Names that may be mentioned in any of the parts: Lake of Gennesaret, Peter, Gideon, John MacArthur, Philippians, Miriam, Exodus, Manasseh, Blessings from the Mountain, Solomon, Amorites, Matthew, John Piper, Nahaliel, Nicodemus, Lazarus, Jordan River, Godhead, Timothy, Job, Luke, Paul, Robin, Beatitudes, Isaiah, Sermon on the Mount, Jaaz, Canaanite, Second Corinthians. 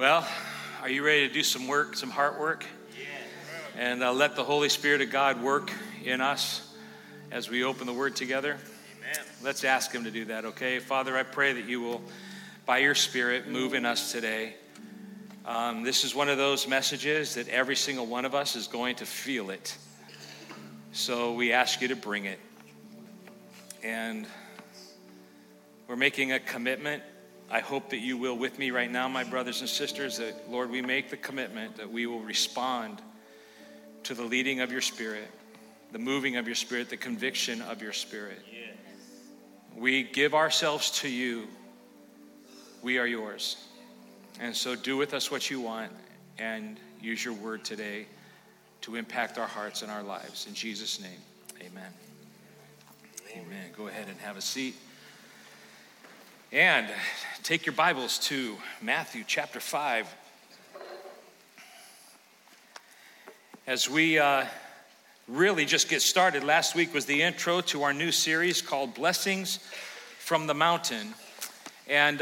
Well, are you ready to do some work, some heart work? Yes. And let the Holy Spirit of God work in us as we open the Word together? Amen. Let's ask Him to do that, okay? Father, I pray that you will, by your Spirit, move in us today. This is one of those messages that every single one of us is going to feel it. So we ask you to bring it. And we're making a commitment. I hope that you will with me right now, my brothers and sisters, that, Lord, we make the commitment that we will respond to the leading of your Spirit, the moving of your Spirit, the conviction of your Spirit. Yes. We give ourselves to you. We are yours. And so do with us what you want and use your word today to impact our hearts and our lives. In Jesus' name, amen. Amen. Go ahead and have a seat. And take your Bibles to Matthew chapter 5. As we really just get started, last week was the intro to our new series called Blessings from the Mountain. And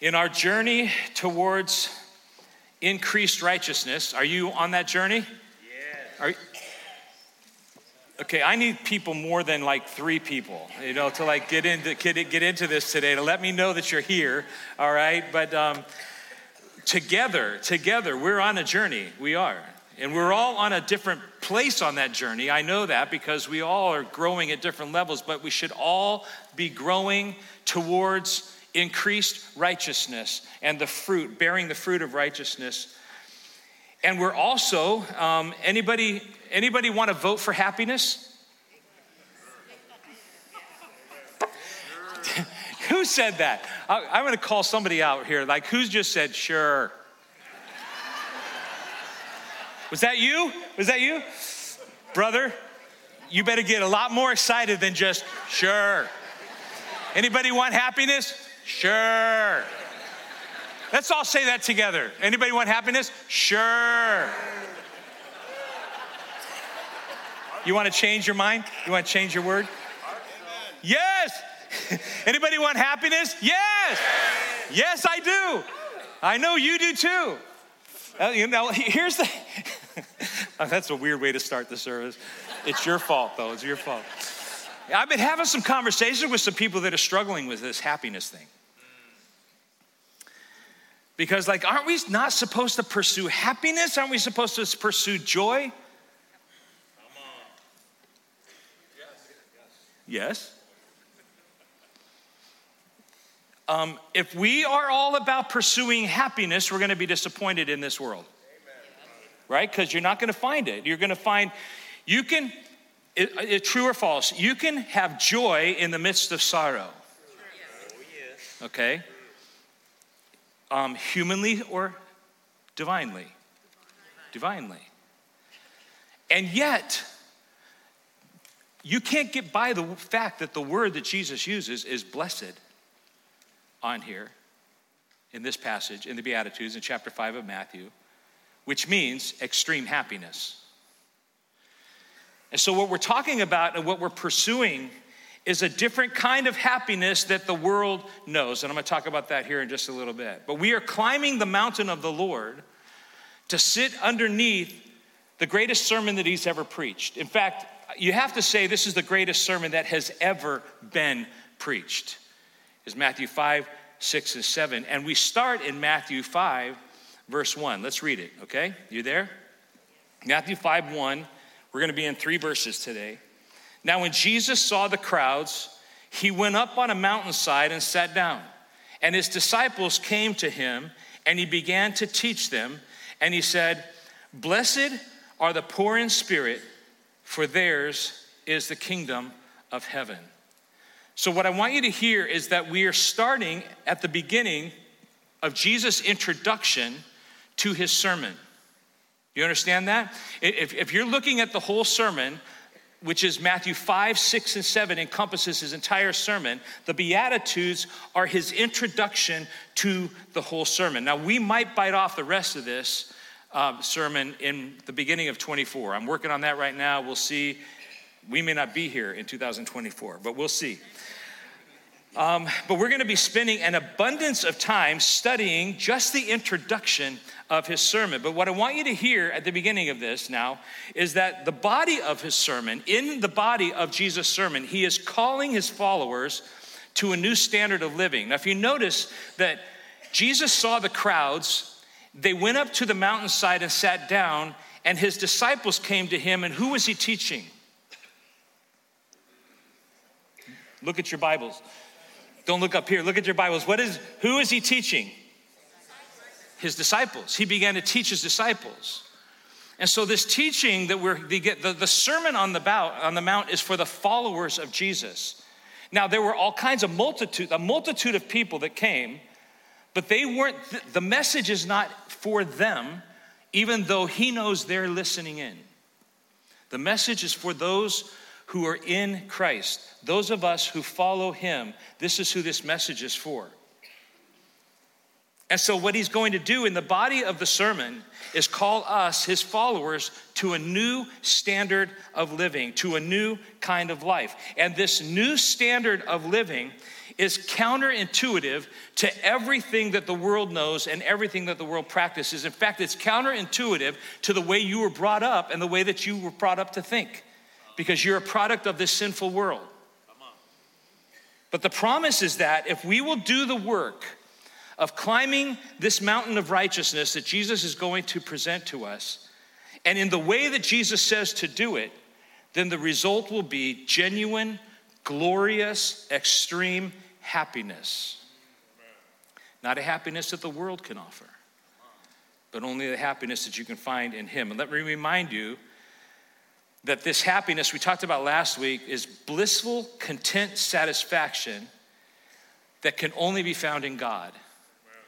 in our journey towards increased righteousness, are you on that journey? Yes. Are you? Okay, I need people more than like three people, you know, to like get into this today, to let me know that you're here, all right? But together, we're on a journey, we are. And we're all on a different place on that journey. I know that because we all are growing at different levels, but we should all be growing towards increased righteousness and the fruit, bearing the fruit of righteousness. And we're also, anybody want to vote for happiness? Who said that? I'm going to call somebody out here. Like, who's just said, sure? Was that you? Was that you? Brother, you better get a lot more excited than just, sure. Anybody want happiness? Sure. Let's all say that together. Anybody want happiness? Sure. You want to change your mind? You want to change your word? Yes. Anybody want happiness? Yes. Yes, I do. I know you do too. You know, here's the... Oh, that's a weird way to start the service. It's your fault, though. It's your fault. I've been having some conversations with some people that are struggling with this happiness thing. Because, like, aren't we not supposed to pursue happiness? Aren't we supposed to pursue joy? Come on. Yes. If we are all about pursuing happiness, we're going to be disappointed in this world. Amen. Right? Because you're not going to find it. You're going to find, you can, it, true or false, you can have joy in the midst of sorrow. Okay? Humanly or divinely? Divinely. And yet, you can't get by the fact that the word that Jesus uses is blessed on here in this passage, in the Beatitudes, in chapter 5 of Matthew, which means extreme happiness. And so what we're talking about and what we're pursuing is a different kind of happiness that the world knows. And I'm going to talk about that here in just a little bit. But we are climbing the mountain of the Lord to sit underneath the greatest sermon that he's ever preached. In fact, you have to say this is the greatest sermon that has ever been preached. It's Matthew 5, 6, and 7. And we start in Matthew 5, verse 1. Let's read it, okay? You there? Matthew 5, 1. We're going to be in three verses today. Now, when Jesus saw the crowds, he went up on a mountainside and sat down. And his disciples came to him, and he began to teach them. And he said, "Blessed are the poor in spirit, for theirs is the kingdom of heaven." So what I want you to hear is that we are starting at the beginning of Jesus' introduction to his sermon. You understand that? If you're looking at the whole sermon, which is Matthew 5, 6, and 7, encompasses his entire sermon. The Beatitudes are his introduction to the whole sermon. Now, we might bite off the rest of this sermon in the beginning of 24. I'm working on that right now. We'll see. We may not be here in 2024, but we'll see. But we're going to be spending an abundance of time studying just the introduction of his sermon. But what I want you to hear at the beginning of this now is that the body of his sermon, in the body of Jesus' sermon, he is calling his followers to a new standard of living. Now, if you notice that Jesus saw the crowds, they went up to the mountainside and sat down, and his disciples came to him, and who was he teaching? Look at your Bibles. Don't look up here. Look at your Bibles. Who is he teaching? His disciples. He began to teach his disciples. And so this teaching that the Sermon on the Mount is for the followers of Jesus. Now, there were all kinds of a multitude of people that came, but they weren't, the message is not for them, even though he knows they're listening in. The message is for those who are in Christ, those of us who follow him. This is who this message is for. And so what he's going to do in the body of the sermon is call us, his followers, to a new standard of living, to a new kind of life. And this new standard of living is counterintuitive to everything that the world knows and everything that the world practices. In fact, it's counterintuitive to the way you were brought up and the way that you were brought up to think, because you're a product of this sinful world. But the promise is that if we will do the work of climbing this mountain of righteousness that Jesus is going to present to us, and in the way that Jesus says to do it, then the result will be genuine, glorious, extreme happiness. Not a happiness that the world can offer, but only the happiness that you can find in him. And let me remind you that this happiness we talked about last week is blissful, content satisfaction that can only be found in God.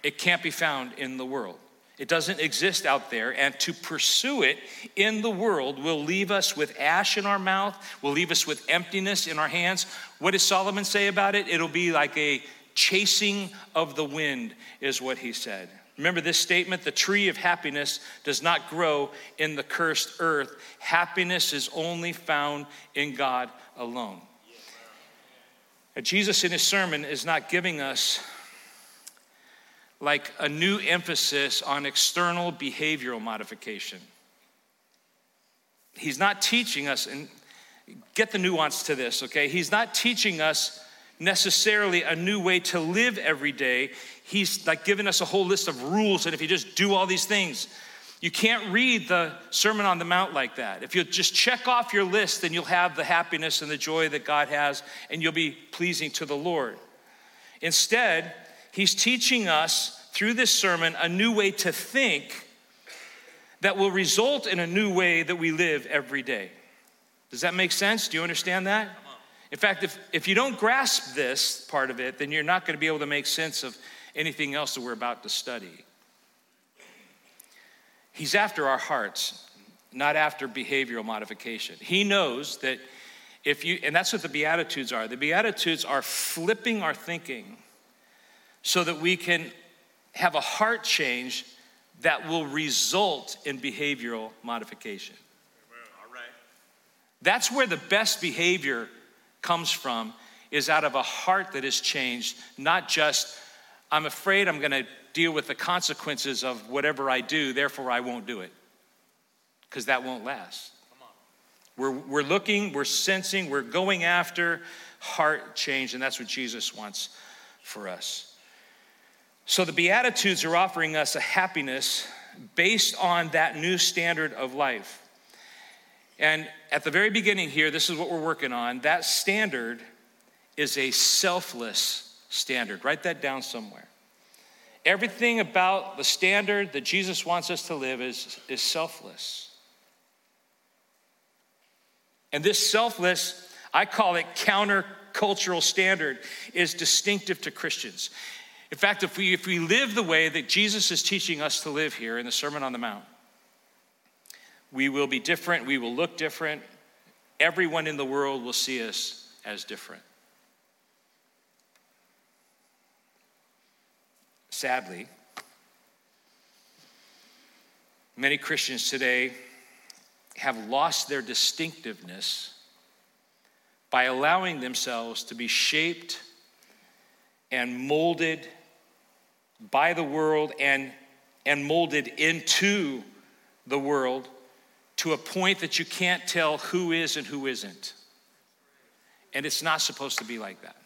It can't be found in the world. It doesn't exist out there, and to pursue it in the world will leave us with ash in our mouth, will leave us with emptiness in our hands. What does Solomon say about it? It'll be like a chasing of the wind is what he said. Remember this statement, the tree of happiness does not grow in the cursed earth. Happiness is only found in God alone. And Jesus in his sermon is not giving us like a new emphasis on external behavioral modification. He's not teaching us, and get the nuance to this, okay? He's not teaching us necessarily a new way to live every day. He's like giving us a whole list of rules, and if you just do all these things, you can't read the Sermon on the Mount like that. If you'll just check off your list, then you'll have the happiness and the joy that God has, and you'll be pleasing to the Lord. Instead, he's teaching us through this sermon a new way to think that will result in a new way that we live every day. Does that make sense? Do you understand that? In fact, if you don't grasp this part of it, then you're not going to be able to make sense of anything else that we're about to study. He's after our hearts, not after behavioral modification. He knows that and that's what the Beatitudes are. The Beatitudes are flipping our thinking so that we can have a heart change that will result in behavioral modification. All right. That's where the best behavior comes from, is out of a heart that is changed, not just, I'm afraid I'm gonna deal with the consequences of whatever I do, therefore I won't do it, because that won't last. Come on. We're looking, we're sensing, we're going after heart change, and that's what Jesus wants for us. So the Beatitudes are offering us a happiness based on that new standard of life. And at the very beginning here, this is what we're working on. That standard is a selfless standard. Write that down somewhere. Everything about the standard that Jesus wants us to live is selfless. And this selfless, I call it countercultural standard, is distinctive to Christians. In fact, if we live the way that Jesus is teaching us to live here in the Sermon on the Mount, we will be different, we will look different. Everyone in the world will see us as different. Sadly, many Christians today have lost their distinctiveness by allowing themselves to be shaped and molded by the world and molded into the world to a point that you can't tell who is and who isn't. And it's not supposed to be like that.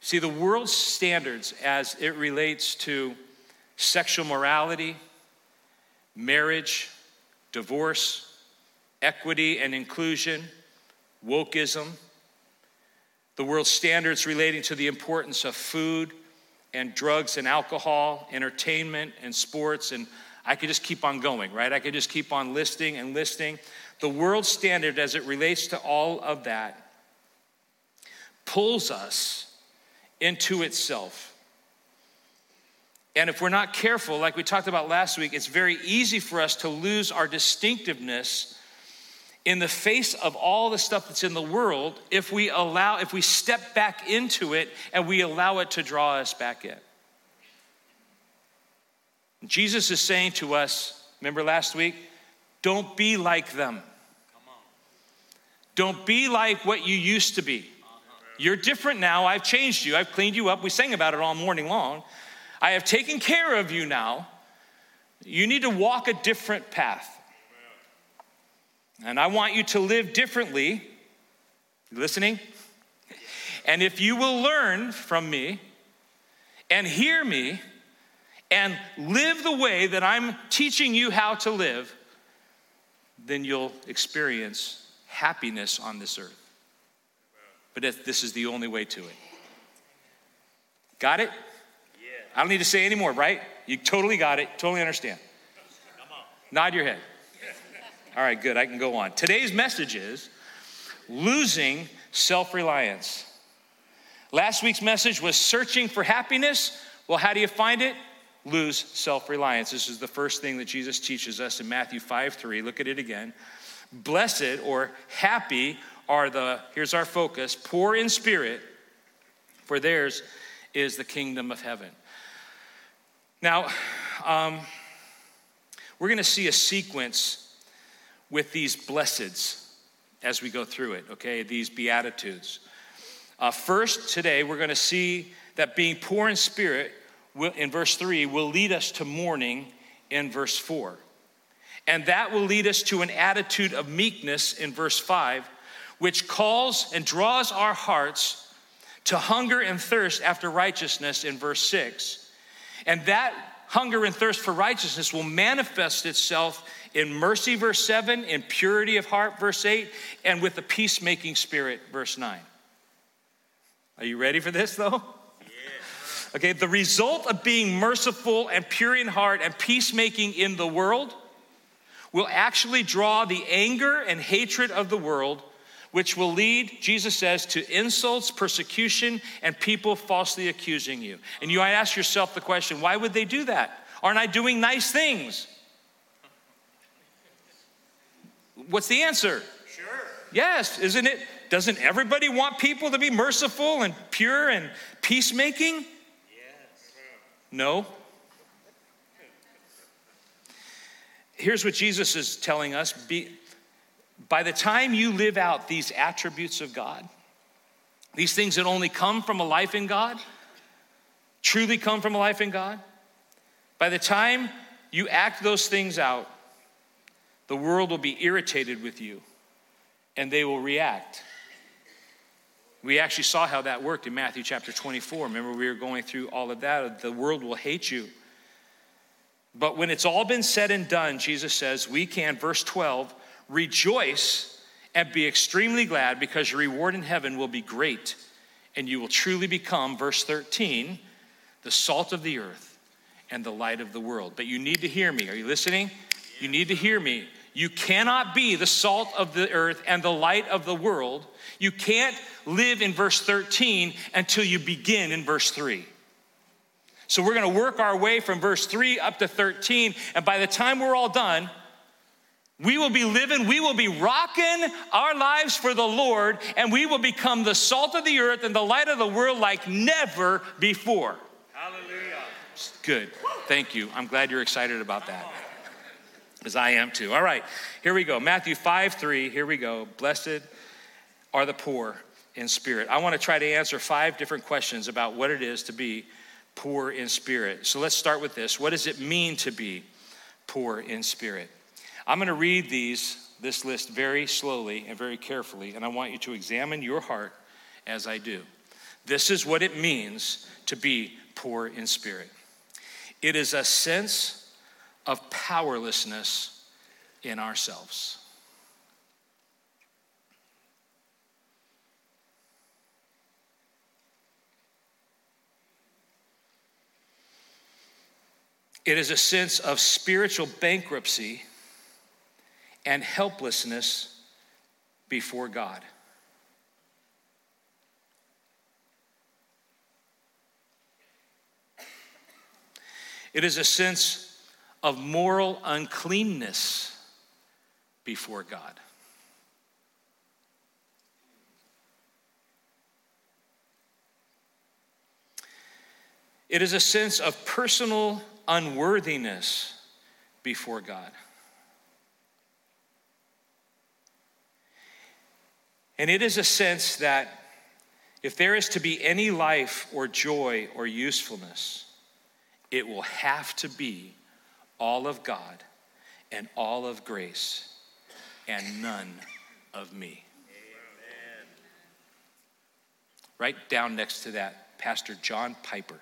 See, the world's standards as it relates to sexual morality, marriage, divorce, equity and inclusion, wokeism, the world's standards relating to the importance of food and drugs and alcohol, entertainment and sports, and I could just keep on going, right? I could just keep on listing and listing. The world's standard as it relates to all of that pulls us into itself. And if we're not careful, like we talked about last week, it's very easy for us to lose our distinctiveness in the face of all the stuff that's in the world if we step back into it and we allow it to draw us back in. Jesus is saying to us, remember last week, don't be like them. Don't be like what you used to be. You're different now. I've changed you. I've cleaned you up. We sang about it all morning long. I have taken care of you now. You need to walk a different path. And I want you to live differently. You listening? And if you will learn from me and hear me and live the way that I'm teaching you how to live, then you'll experience happiness on this earth. But this is the only way to it. Got it? Yeah. I don't need to say any more, right? You totally got it, totally understand. Come on. Nod your head. All right, good, I can go on. Today's message is losing self-reliance. Last week's message was searching for happiness. Well, how do you find it? Lose self-reliance. This is the first thing that Jesus teaches us in Matthew 5:3. Look at it again. Blessed or happy are the, here's our focus, poor in spirit, for theirs is the kingdom of heaven. Now, we're gonna see a sequence with these blesseds as we go through it, okay? These Beatitudes. First, today, we're gonna see that being poor in spirit in verse 3 will lead us to mourning in verse 4. And that will lead us to an attitude of meekness in verse 5, which calls and draws our hearts to hunger and thirst after righteousness in verse 6. And that hunger and thirst for righteousness will manifest itself in mercy, verse 7, in purity of heart, verse 8, and with a peacemaking spirit, verse 9. Are you ready for this, though? Yeah. Okay, the result of being merciful and pure in heart and peacemaking in the world will actually draw the anger and hatred of the world, which will lead, Jesus says, to insults, persecution, and people falsely accusing you. And you might ask yourself the question, why would they do that? Aren't I doing nice things? What's the answer? Sure. Yes, isn't it? Doesn't everybody want people to be merciful and pure and peacemaking? Yes. No. Here's what Jesus is telling us. By the time you live out these attributes of God, these things that only come from a life in God, truly come from a life in God, by the time you act those things out, the world will be irritated with you and they will react. We actually saw how that worked in Matthew chapter 24. Remember, we were going through all of that. The world will hate you. But when it's all been said and done, Jesus says, we can, verse 12, rejoice and be extremely glad, because your reward in heaven will be great, and you will truly become, verse 13, the salt of the earth and the light of the world. But you need to hear me. Are you listening? You need to hear me. You cannot be the salt of the earth and the light of the world. You can't live in verse 13 until you begin in verse 3. So we're going to work our way from verse 3 up to 13, and by the time we're all done, we will be rocking our lives for the Lord, and we will become the salt of the earth and the light of the world like never before. Hallelujah. Good. Thank you. I'm glad you're excited about that, as I am too. All right, here we go. Matthew 5:3, here we go. Blessed are the poor in spirit. I want to try to answer 5 different questions about what it is to be poor in spirit. So let's start with this. What does it mean to be poor in spirit? I'm going to read this list very slowly and very carefully, and I want you to examine your heart as I do. This is what it means to be poor in spirit. It is a sense of powerlessness in ourselves. It is a sense of spiritual bankruptcy and helplessness before God. It is a sense of moral uncleanness before God. It is a sense of personal unworthiness before God. And it is a sense that if there is to be any life or joy or usefulness, it will have to be all of God and all of grace and none of me. Amen. Right down next to that, Pastor John Piper.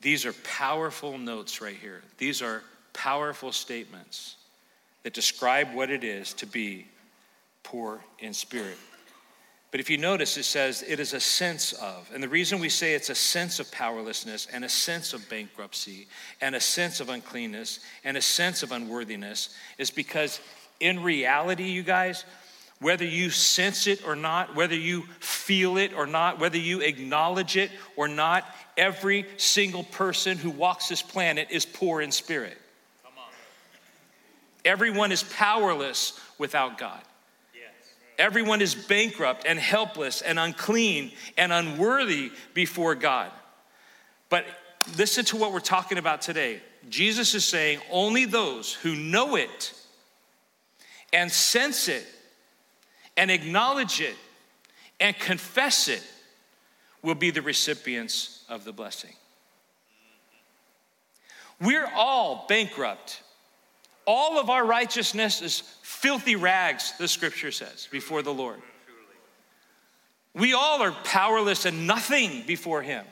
These are powerful notes right here. These are powerful statements that describe what it is to be poor in spirit. But if you notice, it says it is a sense of. And the reason we say it's a sense of powerlessness and a sense of bankruptcy and a sense of uncleanness and a sense of unworthiness is because in reality, you guys, whether you sense it or not, whether you feel it or not, whether you acknowledge it or not, every single person who walks this planet is poor in spirit. Come on. Everyone is powerless without God. Everyone is bankrupt and helpless and unclean and unworthy before God. But listen to what we're talking about today. Jesus is saying only those who know it and sense it and acknowledge it and confess it will be the recipients of the blessing. We're all bankrupt. All of our righteousness is filthy rags, the scripture says, before the Lord. We all are powerless and nothing before him.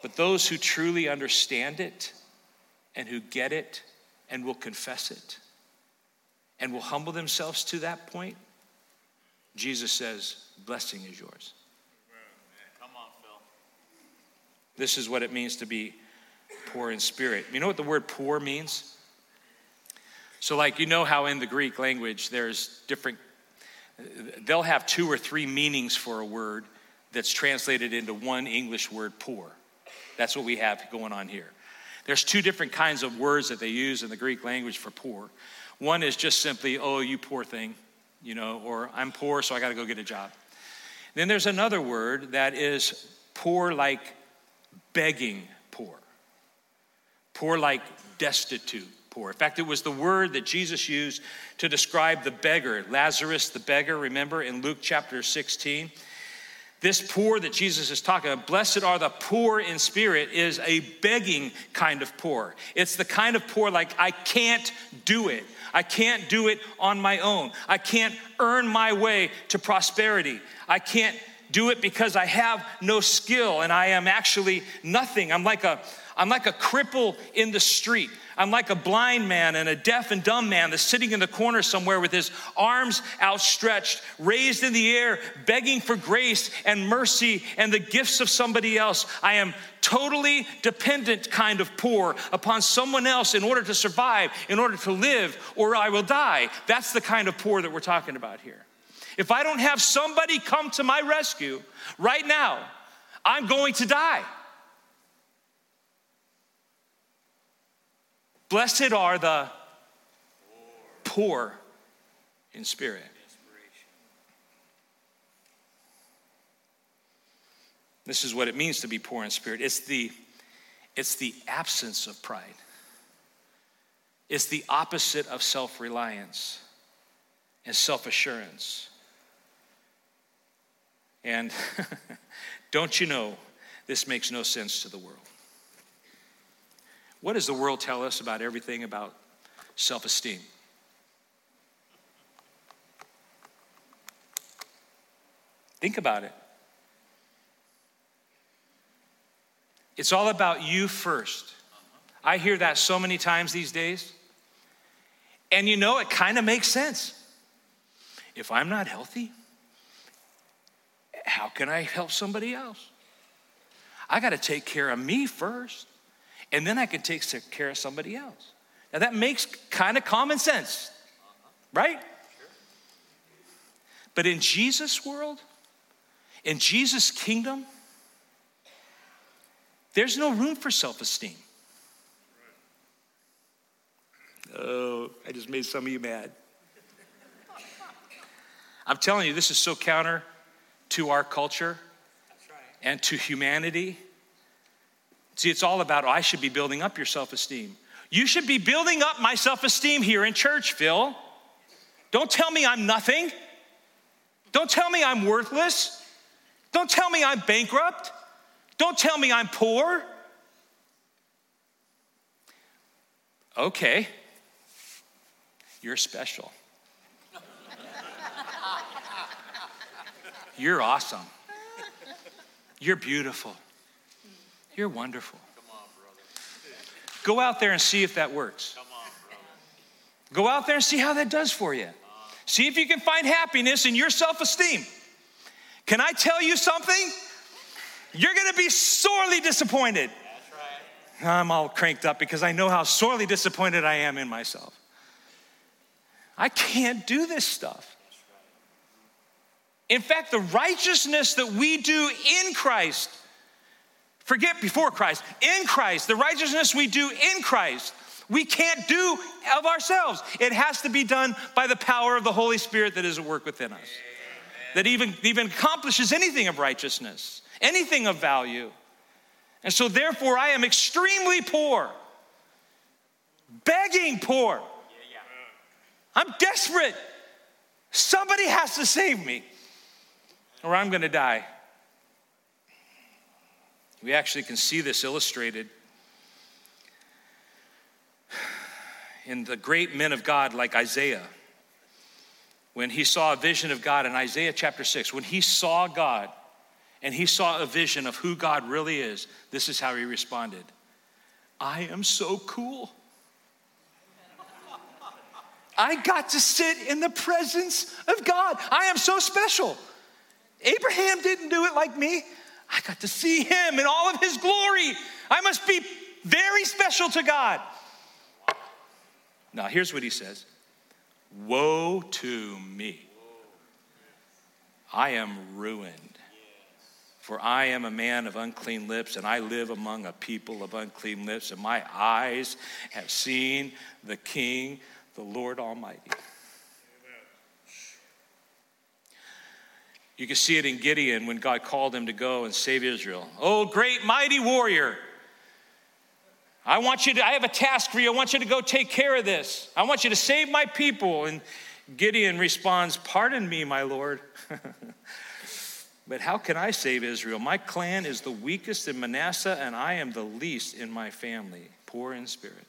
But those who truly understand it and who get it and will confess it and will humble themselves to that point, Jesus says, blessing is yours. Come on, Phil. This is what it means to be poor in spirit. You know what the word poor means? So like, you know how in the Greek language, there's different, they'll have 2 or 3 meanings for a word that's translated into one English word, poor. That's what we have going on here. There's 2 different kinds of words that they use in the Greek language for poor. One is just simply, oh, you poor thing, you know, or I'm poor, so I got to go get a job. Then there's another word that is poor like begging poor like destitute. In fact, it was the word that Jesus used to describe the beggar, Lazarus the beggar, remember, in Luke chapter 16. This poor that Jesus is talking about, blessed are the poor in spirit, is a begging kind of poor. It's the kind of poor like, I can't do it. I can't do it on my own. I can't earn my way to prosperity. I can't do it because I have no skill and I am actually nothing. I'm like a cripple in the street. I'm like a blind man and a deaf and dumb man that's sitting in the corner somewhere with his arms outstretched, raised in the air, begging for grace and mercy and the gifts of somebody else. I am totally dependent kind of poor upon someone else in order to survive, in order to live, or I will die. That's the kind of poor that we're talking about here. If I don't have somebody come to my rescue right now, I'm going to die. Blessed are the poor in spirit. This is what it means to be poor in spirit. It's the absence of pride. It's the opposite of self-reliance. and self-assurance. And don't you know, this makes no sense to the world. What does the world tell us about everything about self-esteem? Think about it. It's all about you first. I hear that so many times these days. And you know, it kind of makes sense. If I'm not healthy, how can I help somebody else? I got to take care of me first, and then I can take care of somebody else. Now that makes kind of common sense, right? But in Jesus' world, in Jesus' kingdom, there's no room for self-esteem. Oh, I just made some of you mad. I'm telling you, this is so counter to our culture and to humanity. See, it's all about, I should be building up your self-esteem. You should be building up my self-esteem here in church, Phil. Don't tell me I'm nothing. Don't tell me I'm worthless. Don't tell me I'm bankrupt. Don't tell me I'm poor. Okay, you're special. You're awesome. You're beautiful. You're wonderful. Come on, brother. Go out there and see if that works. Come on, brother. Go out there and see how that does for you. See if you can find happiness in your self-esteem. Can I tell you something? You're going to be sorely disappointed. That's right. I'm all cranked up because I know how sorely disappointed I am in myself. I can't do this stuff. In fact, the righteousness that we do in Christ, forget before Christ, in Christ, the righteousness we do in Christ, we can't do of ourselves. It has to be done by the power of the Holy Spirit that is at work within us. Amen. That even accomplishes anything of righteousness, anything of value. And so therefore, I am extremely poor, begging poor. I'm desperate. Somebody has to save me, or I'm going to die. We actually can see this illustrated in the great men of God like Isaiah. When he saw a vision of God in Isaiah chapter 6, when he saw God and he saw a vision of who God really is, this is how he responded. I am so cool. I got to sit in the presence of God. I am so special. Abraham didn't do it like me. I got to see him in all of his glory. I must be very special to God. Now, here's what he says. Woe to me. I am ruined. For I am a man of unclean lips, and I live among a people of unclean lips, and my eyes have seen the King, the Lord Almighty. You can see it in Gideon when God called him to go and save Israel. Oh, great, mighty warrior. I have a task for you. I want you to go take care of this. I want you to save my people. And Gideon responds, pardon me, my Lord. But how can I save Israel? My clan is the weakest in Manasseh, and I am the least in my family, poor in spirit.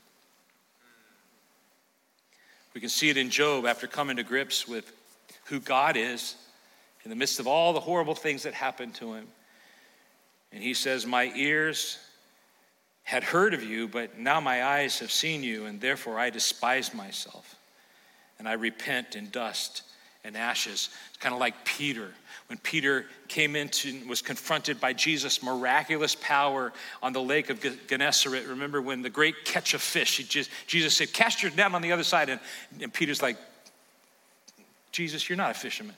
We can see it in Job after coming to grips with who God is in the midst of all the horrible things that happened to him. And he says, my ears had heard of you, but now my eyes have seen you, and therefore I despise myself. And I repent in dust and ashes. It's kind of like Peter. When Peter came into and was confronted by Jesus' miraculous power on the Lake of Gennesaret, remember when the great catch of fish, Jesus said, cast your net on the other side. And Peter's like, Jesus, you're not a fisherman.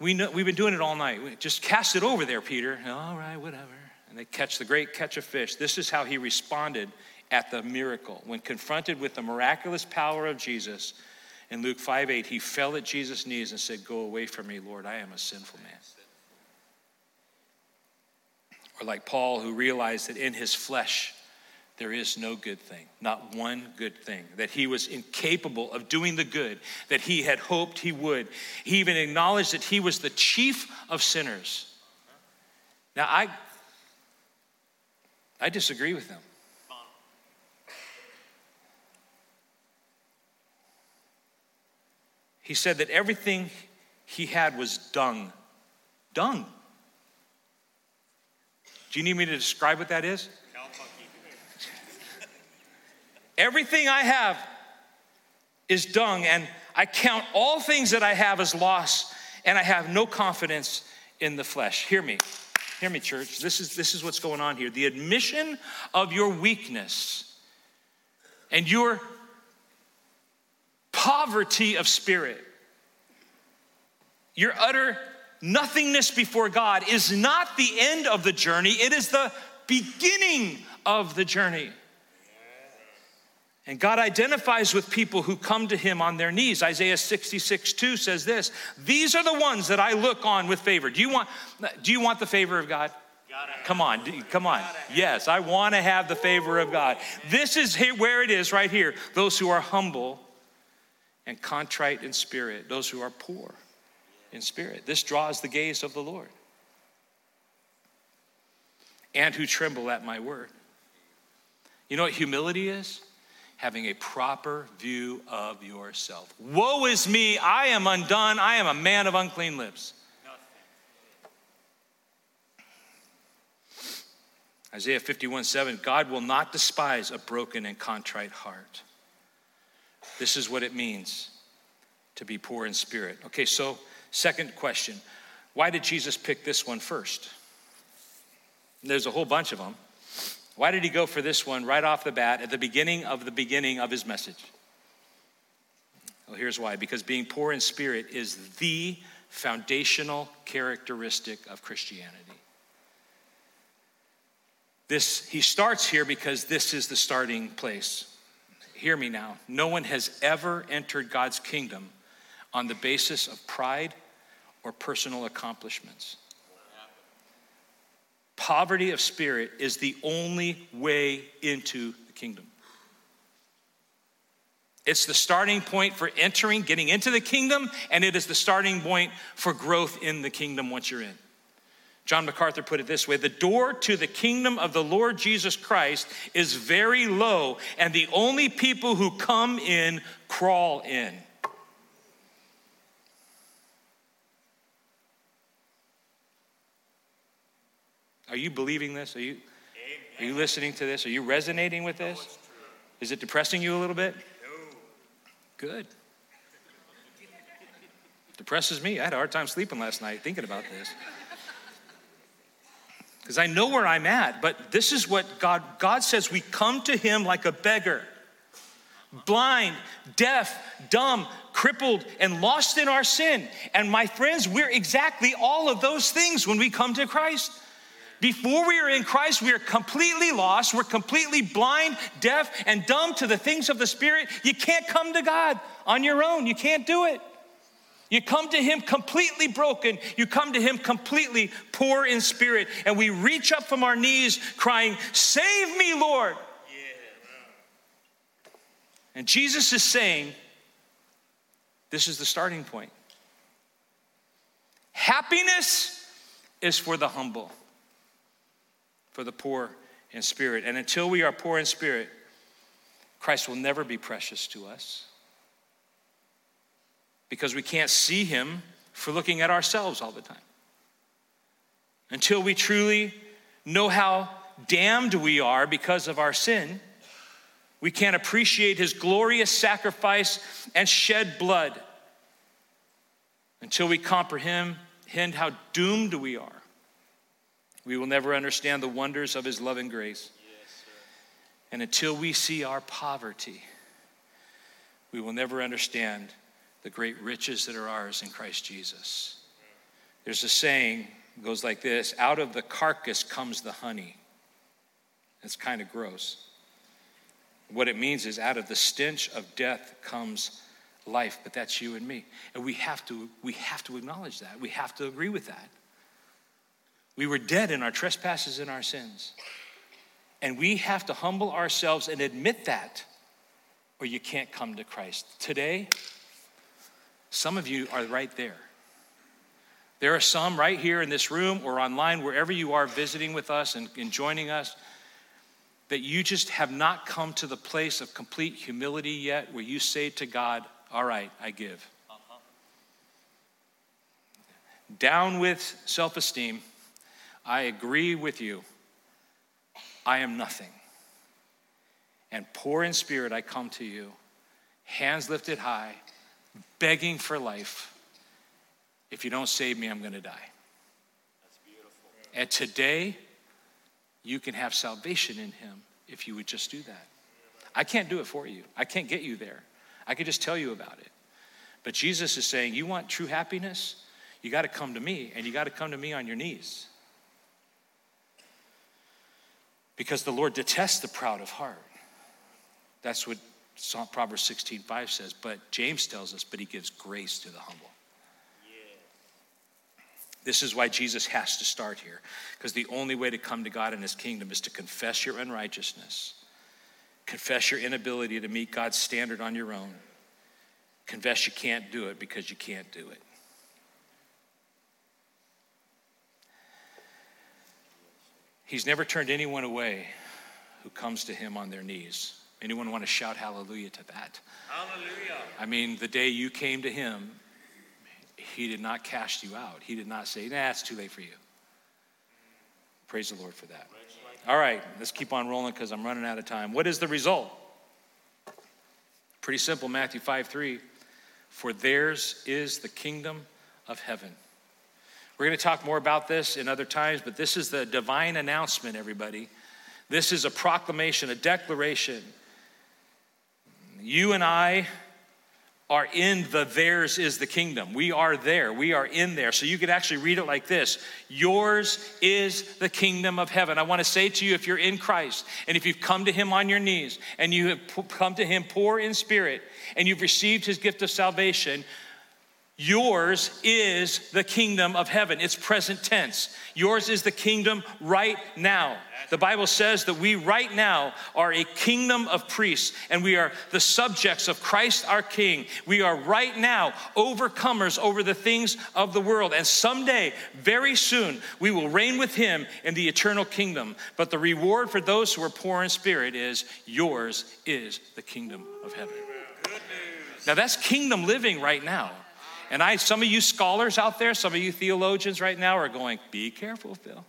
We've been doing it all night. Just cast it over there, Peter. All right, whatever. And they catch the great catch of fish. This is how he responded at the miracle. When confronted with the miraculous power of Jesus, in Luke 5:8, he fell at Jesus' knees and said, go away from me, Lord, I am a sinful man. Or like Paul, who realized that in his flesh, there is no good thing, not one good thing, that he was incapable of doing the good that he had hoped he would. He even acknowledged that he was the chief of sinners. Now, I disagree with them. He said that everything he had was dung. Dung. Do you need me to describe what that is? Everything I have is dung, and I count all things that I have as loss, and I have no confidence in the flesh. Hear me, church. This is what's going on here. The admission of your weakness and your poverty of spirit, your utter nothingness before God, is not the end of the journey. It is the beginning of the journey. And God identifies with people who come to him on their knees. Isaiah 66:2 says this: "These are the ones that I look on with favor." Do you want the favor of God? Come on. Yes, I want to have the favor of God. This is where it is right here. Those who are humble and contrite in spirit, those who are poor in spirit. This draws the gaze of the Lord. "And who tremble at my word." You know what humility is? Having a proper view of yourself. Woe is me, I am undone, I am a man of unclean lips. Nothing. Isaiah 51:7, God will not despise a broken and contrite heart. This is what it means to be poor in spirit. Okay, so second question, why did Jesus pick this one first? There's a whole bunch of them. Why did he go for this one right off the bat at the beginning of his message? Well, here's why. Because being poor in spirit is the foundational characteristic of Christianity. He starts here because this is the starting place. Hear me now. No one has ever entered God's kingdom on the basis of pride or personal accomplishments. Poverty of spirit is the only way into the kingdom. It's the starting point for entering, getting into the kingdom, and it is the starting point for growth in the kingdom once you're in. John MacArthur put it this way: "The door to the kingdom of the Lord Jesus Christ is very low, and the only people who come in crawl in." Are you believing this? Are you listening to this? Are you resonating with this? No, it's true. Is it depressing you a little bit? No. Good. Depresses me. I had a hard time sleeping last night thinking about this. Because I know where I'm at, but this is what God says. We come to him like a beggar, blind, deaf, dumb, crippled, and lost in our sin. And my friends, we're exactly all of those things when we come to Christ. Before we are in Christ, we are completely lost. We're completely blind, deaf, and dumb to the things of the Spirit. You can't come to God on your own. You can't do it. You come to him completely broken. You come to him completely poor in spirit. And we reach up from our knees crying, "Save me, Lord." Yeah. And Jesus is saying, this is the starting point. Happiness is for the humble, for the poor in spirit. And until we are poor in spirit, Christ will never be precious to us, because we can't see him for looking at ourselves all the time. Until we truly know how damned we are because of our sin, we can't appreciate his glorious sacrifice and shed blood. Until we comprehend how doomed we are, we will never understand the wonders of his love and grace. Yes, sir. And until we see our poverty, we will never understand the great riches that are ours in Christ Jesus. There's a saying, it goes like this: out of the carcass comes the honey. That's kind of gross. What it means is out of the stench of death comes life, but that's you and me. And we have to acknowledge that. We have to agree with that. We were dead in our trespasses and our sins. And we have to humble ourselves and admit that, or you can't come to Christ. Today, some of you are right there. There are some right here in this room or online, wherever you are visiting with us and joining us, that you just have not come to the place of complete humility yet, where you say to God, all right, I give. Down with self-esteem. I agree with you. I am nothing. And poor in spirit, I come to you, hands lifted high, begging for life. If you don't save me, I'm going to die. That's beautiful. And today, you can have salvation in him if you would just do that. I can't do it for you. I can't get you there. I could just tell you about it. But Jesus is saying, you want true happiness? You got to come to me, and you got to come to me on your knees. Because the Lord detests the proud of heart. That's what Proverbs 16:5 says. But James tells us, but he gives grace to the humble. This is why Jesus has to start here, because the only way to come to God in his kingdom is to confess your unrighteousness, confess your inability to meet God's standard on your own, confess you can't do it because you can't do it. He's never turned anyone away who comes to him on their knees. Anyone want to shout hallelujah to that? Hallelujah. I mean, the day you came to him, he did not cast you out. He did not say, nah, it's too late for you. Praise the Lord for that. All right, let's keep on rolling because I'm running out of time. What is the result? Pretty simple, Matthew 5:3. For theirs is the kingdom of heaven. We're going to talk more about this in other times, but this is the divine announcement, everybody. This is a proclamation, a declaration. You and I are in the theirs is the kingdom. We are there. We are in there. So you could actually read it like this. Yours is the kingdom of heaven. I want to say to you, if you're in Christ, and if you've come to him on your knees, and you have come to him poor in spirit, and you've received his gift of salvation, yours is the kingdom of heaven. It's present tense. Yours is the kingdom right now. The Bible says that we right now are a kingdom of priests, and we are the subjects of Christ our King. We are right now overcomers over the things of the world. And someday, very soon, we will reign with him in the eternal kingdom. But the reward for those who are poor in spirit is, yours is the kingdom of heaven. Now that's kingdom living right now. And some of you scholars out there, some of you theologians right now are going, be careful, Phil.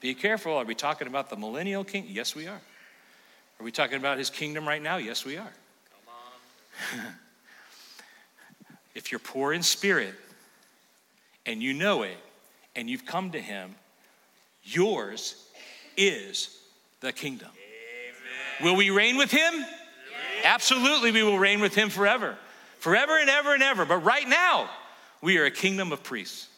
Be careful. Are we talking about the millennial king? Yes, we are. Are we talking about his kingdom right now? Yes, we are. Come on. If you're poor in spirit and you know it and you've come to him, yours is the kingdom. Amen. Will we reign with him? Yes. Absolutely, we will reign with him forever. Forever and ever and ever. But right now, we are a kingdom of priests.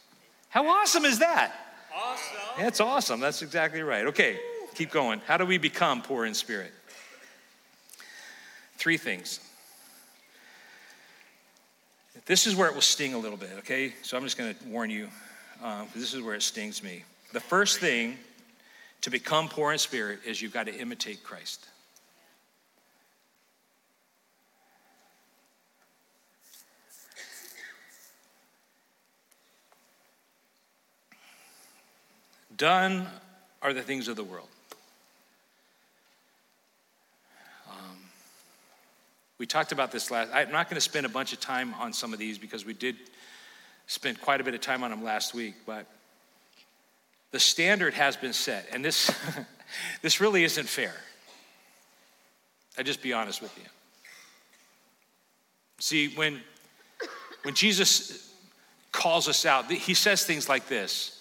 How awesome is that? Awesome. That's awesome. That's exactly right. Okay, keep going. How do we become poor in spirit? 3 things. This is where it will sting a little bit, okay? So I'm just going to warn you. This is where it stings me. The first thing to become poor in spirit is you've got to imitate Christ. Done are the things of the world. We talked about this last, I'm not going to spend a bunch of time on some of these because we did spend quite a bit of time on them last week, but the standard has been set, and this this really isn't fair. I'll just be honest with you. See, when Jesus calls us out, he says things like this.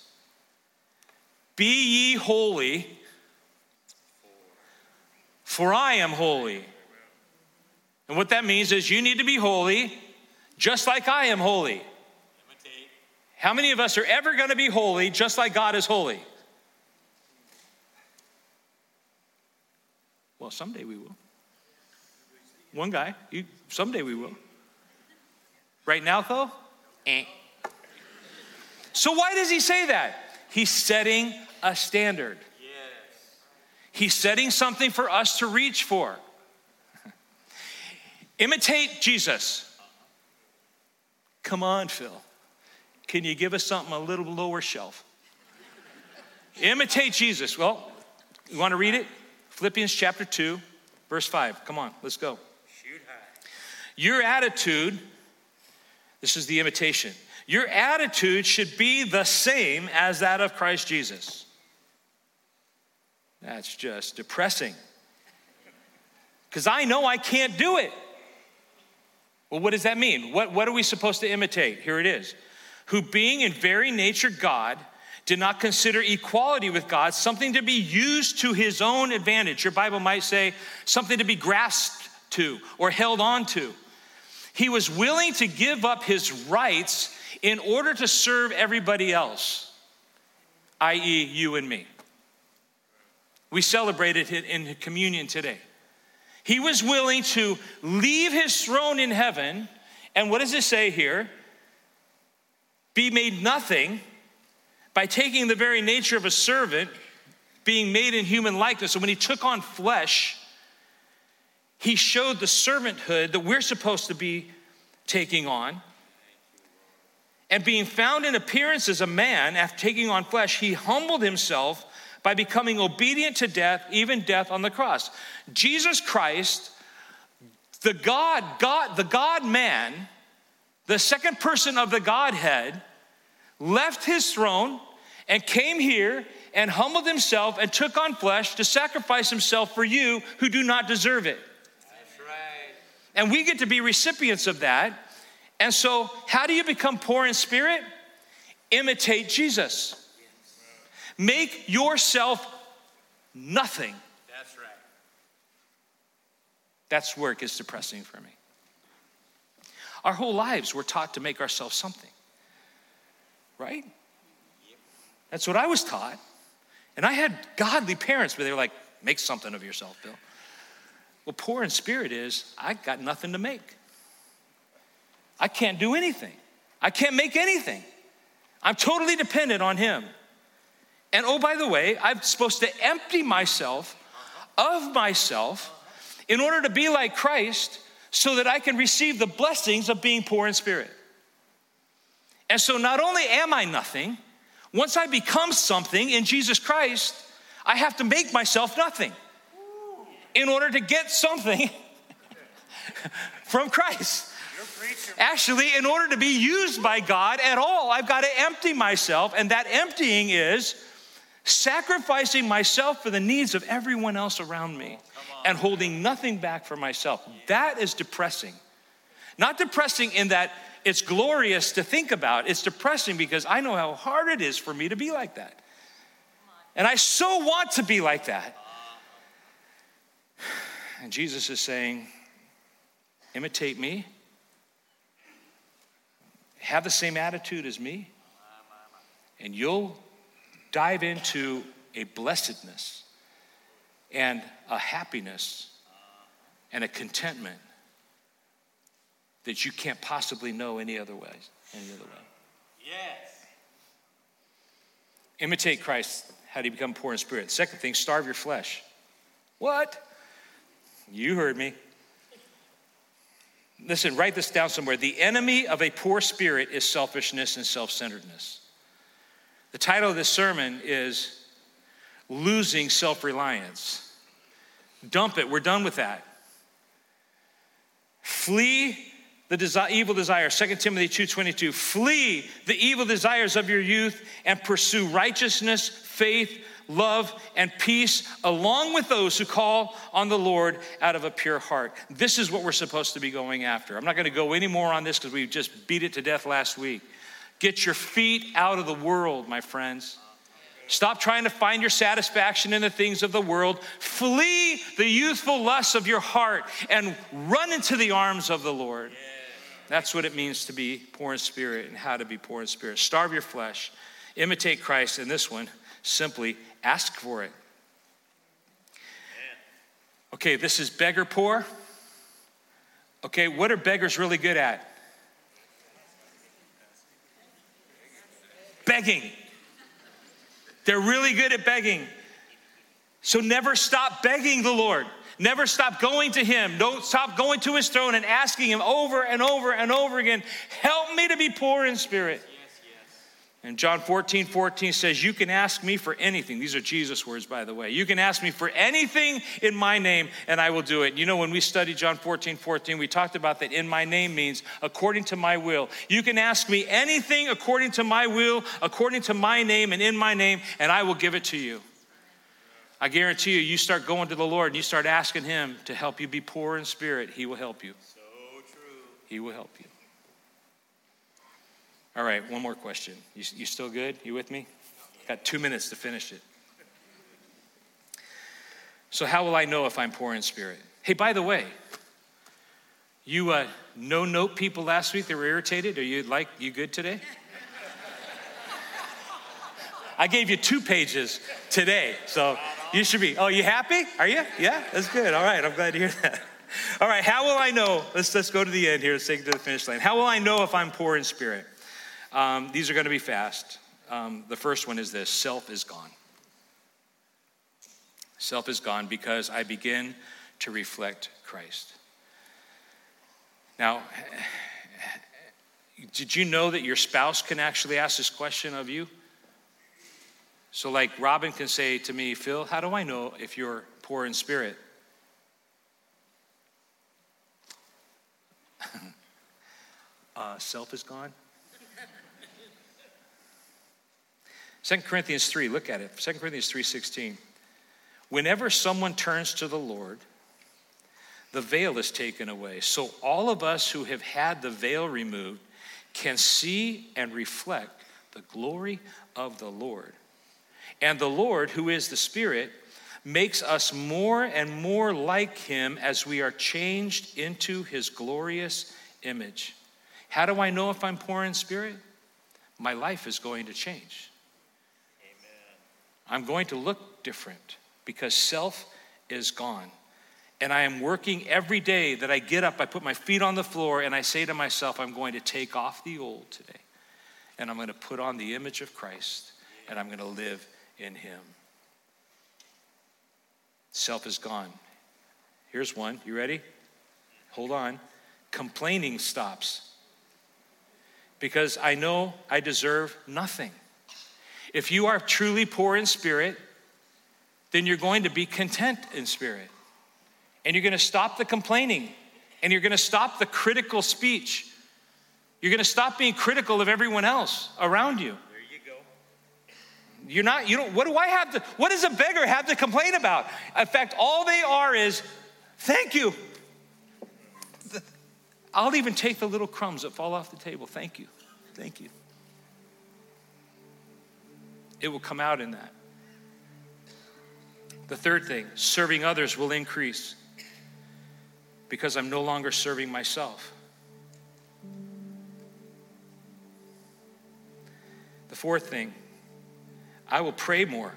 Be ye holy, for I am holy. And what that means is you need to be holy just like I am holy. How many of us are ever going to be holy just like God is holy? Well, someday we will. One guy, someday we will. Right now, though? So why does he say that? He's setting a standard. Yes. He's setting something for us to reach for. Imitate Jesus. Come on, Phil. Can you give us something a little lower shelf? Imitate Jesus. Well, you want to read it? Philippians chapter 2, verse 5. Come on, let's go. Shoot high. Your attitude, this is the imitation. Your attitude should be the same as that of Christ Jesus. That's just depressing. Because I know I can't do it. Well, what does that mean? What are we supposed to imitate? Here it is. Who being in very nature God, did not consider equality with God something to be used to his own advantage. Your Bible might say something to be grasped to or held on to. He was willing to give up his rights in order to serve everybody else, i.e. you and me. We celebrated it in communion today. He was willing to leave his throne in heaven, and what does it say here? Be made nothing by taking the very nature of a servant, being made in human likeness. So when he took on flesh, he showed the servanthood that we're supposed to be taking on. And being found in appearance as a man, after taking on flesh, he humbled himself by becoming obedient to death, even death on the cross. Jesus Christ, the God-man, the second person of the Godhead, left his throne and came here and humbled himself and took on flesh to sacrifice himself for you who do not deserve it. That's right. And we get to be recipients of that. And so how do you become poor in spirit? Imitate Jesus. Make yourself nothing. That's right. That's where it gets depressing for me. Our whole lives, we're taught to make ourselves something, right? Yep. That's what I was taught. And I had godly parents where they were like, make something of yourself, Bill. Well, poor in spirit is, I got nothing to make. I can't do anything. I can't make anything. I'm totally dependent on him. And oh, by the way, I'm supposed to empty myself of myself in order to be like Christ so that I can receive the blessings of being poor in spirit. And so not only am I nothing, once I become something in Jesus Christ, I have to make myself nothing in order to get something from Christ. Actually, in order to be used by God at all, I've got to empty myself, and that emptying is sacrificing myself for the needs of everyone else around me and holding nothing back for myself. That is depressing. Not depressing in that it's glorious to think about. It's depressing because I know how hard it is for me to be like that. And I so want to be like that. And Jesus is saying, imitate me. Have the same attitude as me. And you'll dive into a blessedness and a happiness and a contentment that you can't possibly know any other way. Yes. Imitate Christ. How do you become poor in spirit? Second thing, starve your flesh. What? You heard me. Listen, write this down somewhere. The enemy of a poor spirit is selfishness and self-centeredness. The title of this sermon is Losing Self-Reliance. Dump it. We're done with that. Flee the evil desire. 2 Timothy 2:22. Flee the evil desires of your youth and pursue righteousness, faith, love, and peace, along with those who call on the Lord out of a pure heart. This is what we're supposed to be going after. I'm not going to go any more on this because we just beat it to death last week. Get your feet out of the world, my friends. Stop trying to find your satisfaction in the things of the world. Flee the youthful lusts of your heart and run into the arms of the Lord. Yeah. That's what it means to be poor in spirit and how to be poor in spirit. Starve your flesh, imitate Christ, and this one, simply ask for it. Yeah. Okay, this is beggar poor. Okay, what are beggars really good at? Begging. They're really good at begging. So never stop begging the Lord. Never stop going to him. Don't stop going to his throne and asking him over and over and over again, help me to be poor in spirit. And John 14:14 says, you can ask me for anything. These are Jesus' words, by the way. You can ask me for anything in my name, and I will do it. You know, when we studied John 14:14, we talked about that in my name means according to my will. You can ask me anything according to my will, according to my name and in my name, and I will give it to you. I guarantee you, you start going to the Lord and you start asking him to help you be poor in spirit. He will help you. So true. He will help you. All right, one more question. You still good? You with me? Got 2 minutes to finish it. So how will I know if I'm poor in spirit? Hey, by the way, you no-note people last week that were irritated. Are you you good today? I gave you 2 pages today, so you should be. Oh, you happy? Are you? Yeah, that's good. All right, I'm glad to hear that. All right, how will I know? Let's go to the end here. Let's take it to the finish line. How will I know if I'm poor in spirit? These are going to be fast. The first one is this: self is gone. Self is gone because I begin to reflect Christ. Now, did you know that your spouse can actually ask this question of you? So like Robin can say to me, Phil, how do I know if you're poor in spirit? Self is gone. 2 Corinthians 3, look at it. 2 Corinthians 3:16. Whenever someone turns to the Lord, the veil is taken away. So all of us who have had the veil removed can see and reflect the glory of the Lord. And the Lord, who is the Spirit, makes us more and more like him as we are changed into his glorious image. How do I know if I'm poor in spirit? My life is going to change. I'm going to look different because self is gone. And I am working every day that I get up, I put my feet on the floor, and I say to myself, I'm going to take off the old today. And I'm going to put on the image of Christ, and I'm going to live in him. Self is gone. Here's one. You ready? Hold on. Complaining stops. Because I know I deserve nothing. If you are truly poor in spirit, then you're going to be content in spirit. And you're going to stop the complaining. And you're going to stop the critical speech. You're going to stop being critical of everyone else around you. There you go. You're not, you don't, what does a beggar have to complain about? In fact, all they are is, thank you. I'll even take the little crumbs that fall off the table. Thank you. Thank you. It will come out in that. The third thing, serving others will increase because I'm no longer serving myself. The fourth thing, I will pray more.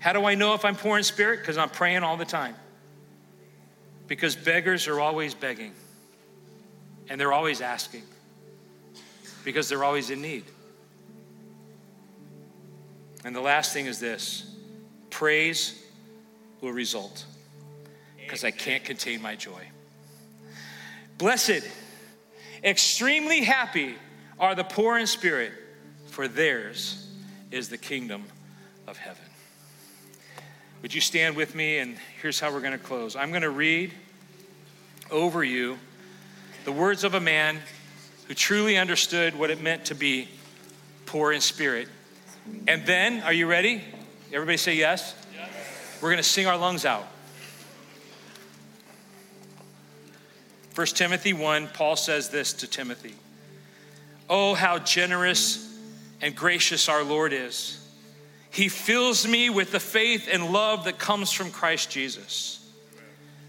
How do I know if I'm poor in spirit? Because I'm praying all the time. Because beggars are always begging, and they're always asking because they're always in need. And the last thing is this, praise will result because I can't contain my joy. Blessed, extremely happy are the poor in spirit, for theirs is the kingdom of heaven. Would you stand with me? And here's how we're going to close. I'm going to read over you the words of a man who truly understood what it meant to be poor in spirit. And then, are you ready? Everybody say yes? Yes. We're going to sing our lungs out. 1 Timothy 1, Paul says this to Timothy. Oh, how generous and gracious our Lord is. He fills me with the faith and love that comes from Christ Jesus.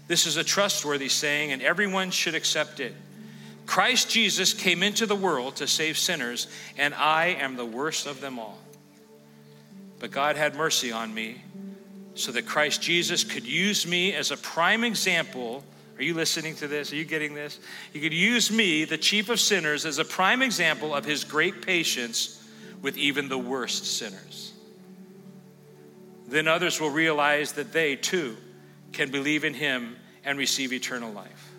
This is a trustworthy saying, and everyone should accept it. Christ Jesus came into the world to save sinners, and I am the worst of them all. But God had mercy on me so that Christ Jesus could use me as a prime example. Are you listening to this? Are you getting this? He could use me, the chief of sinners, as a prime example of his great patience with even the worst sinners. Then others will realize that they too can believe in him and receive eternal life.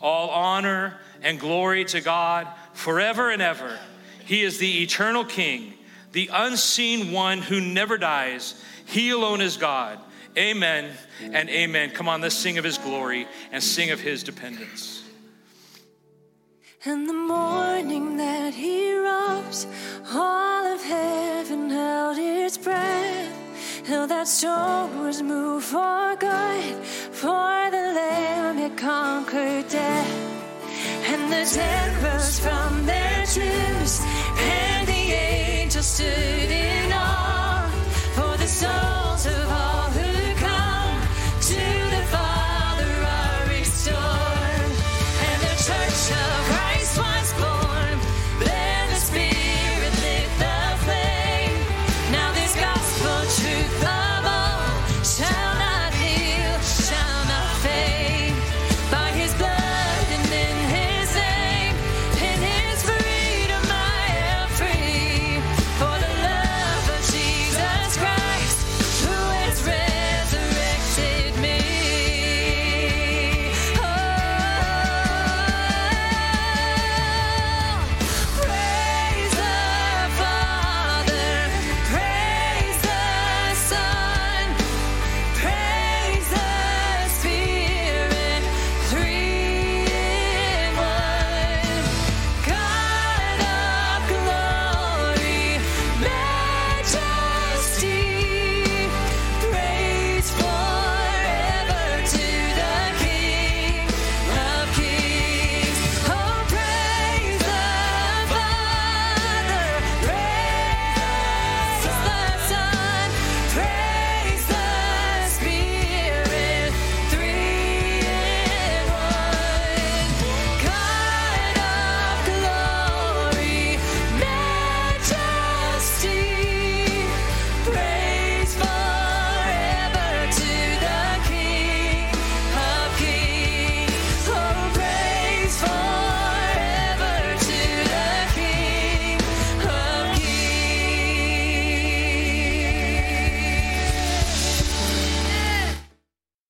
All honor and glory to God forever and ever. He is the eternal King, the unseen one who never dies. He alone is God. Amen and amen. Come on, let's sing of his glory and sing of his dependence. In the morning that he rose, all of heaven held its breath. Till that stone was moved for good, for the Lamb had conquered death. And the dead rose from their tombs, and the angels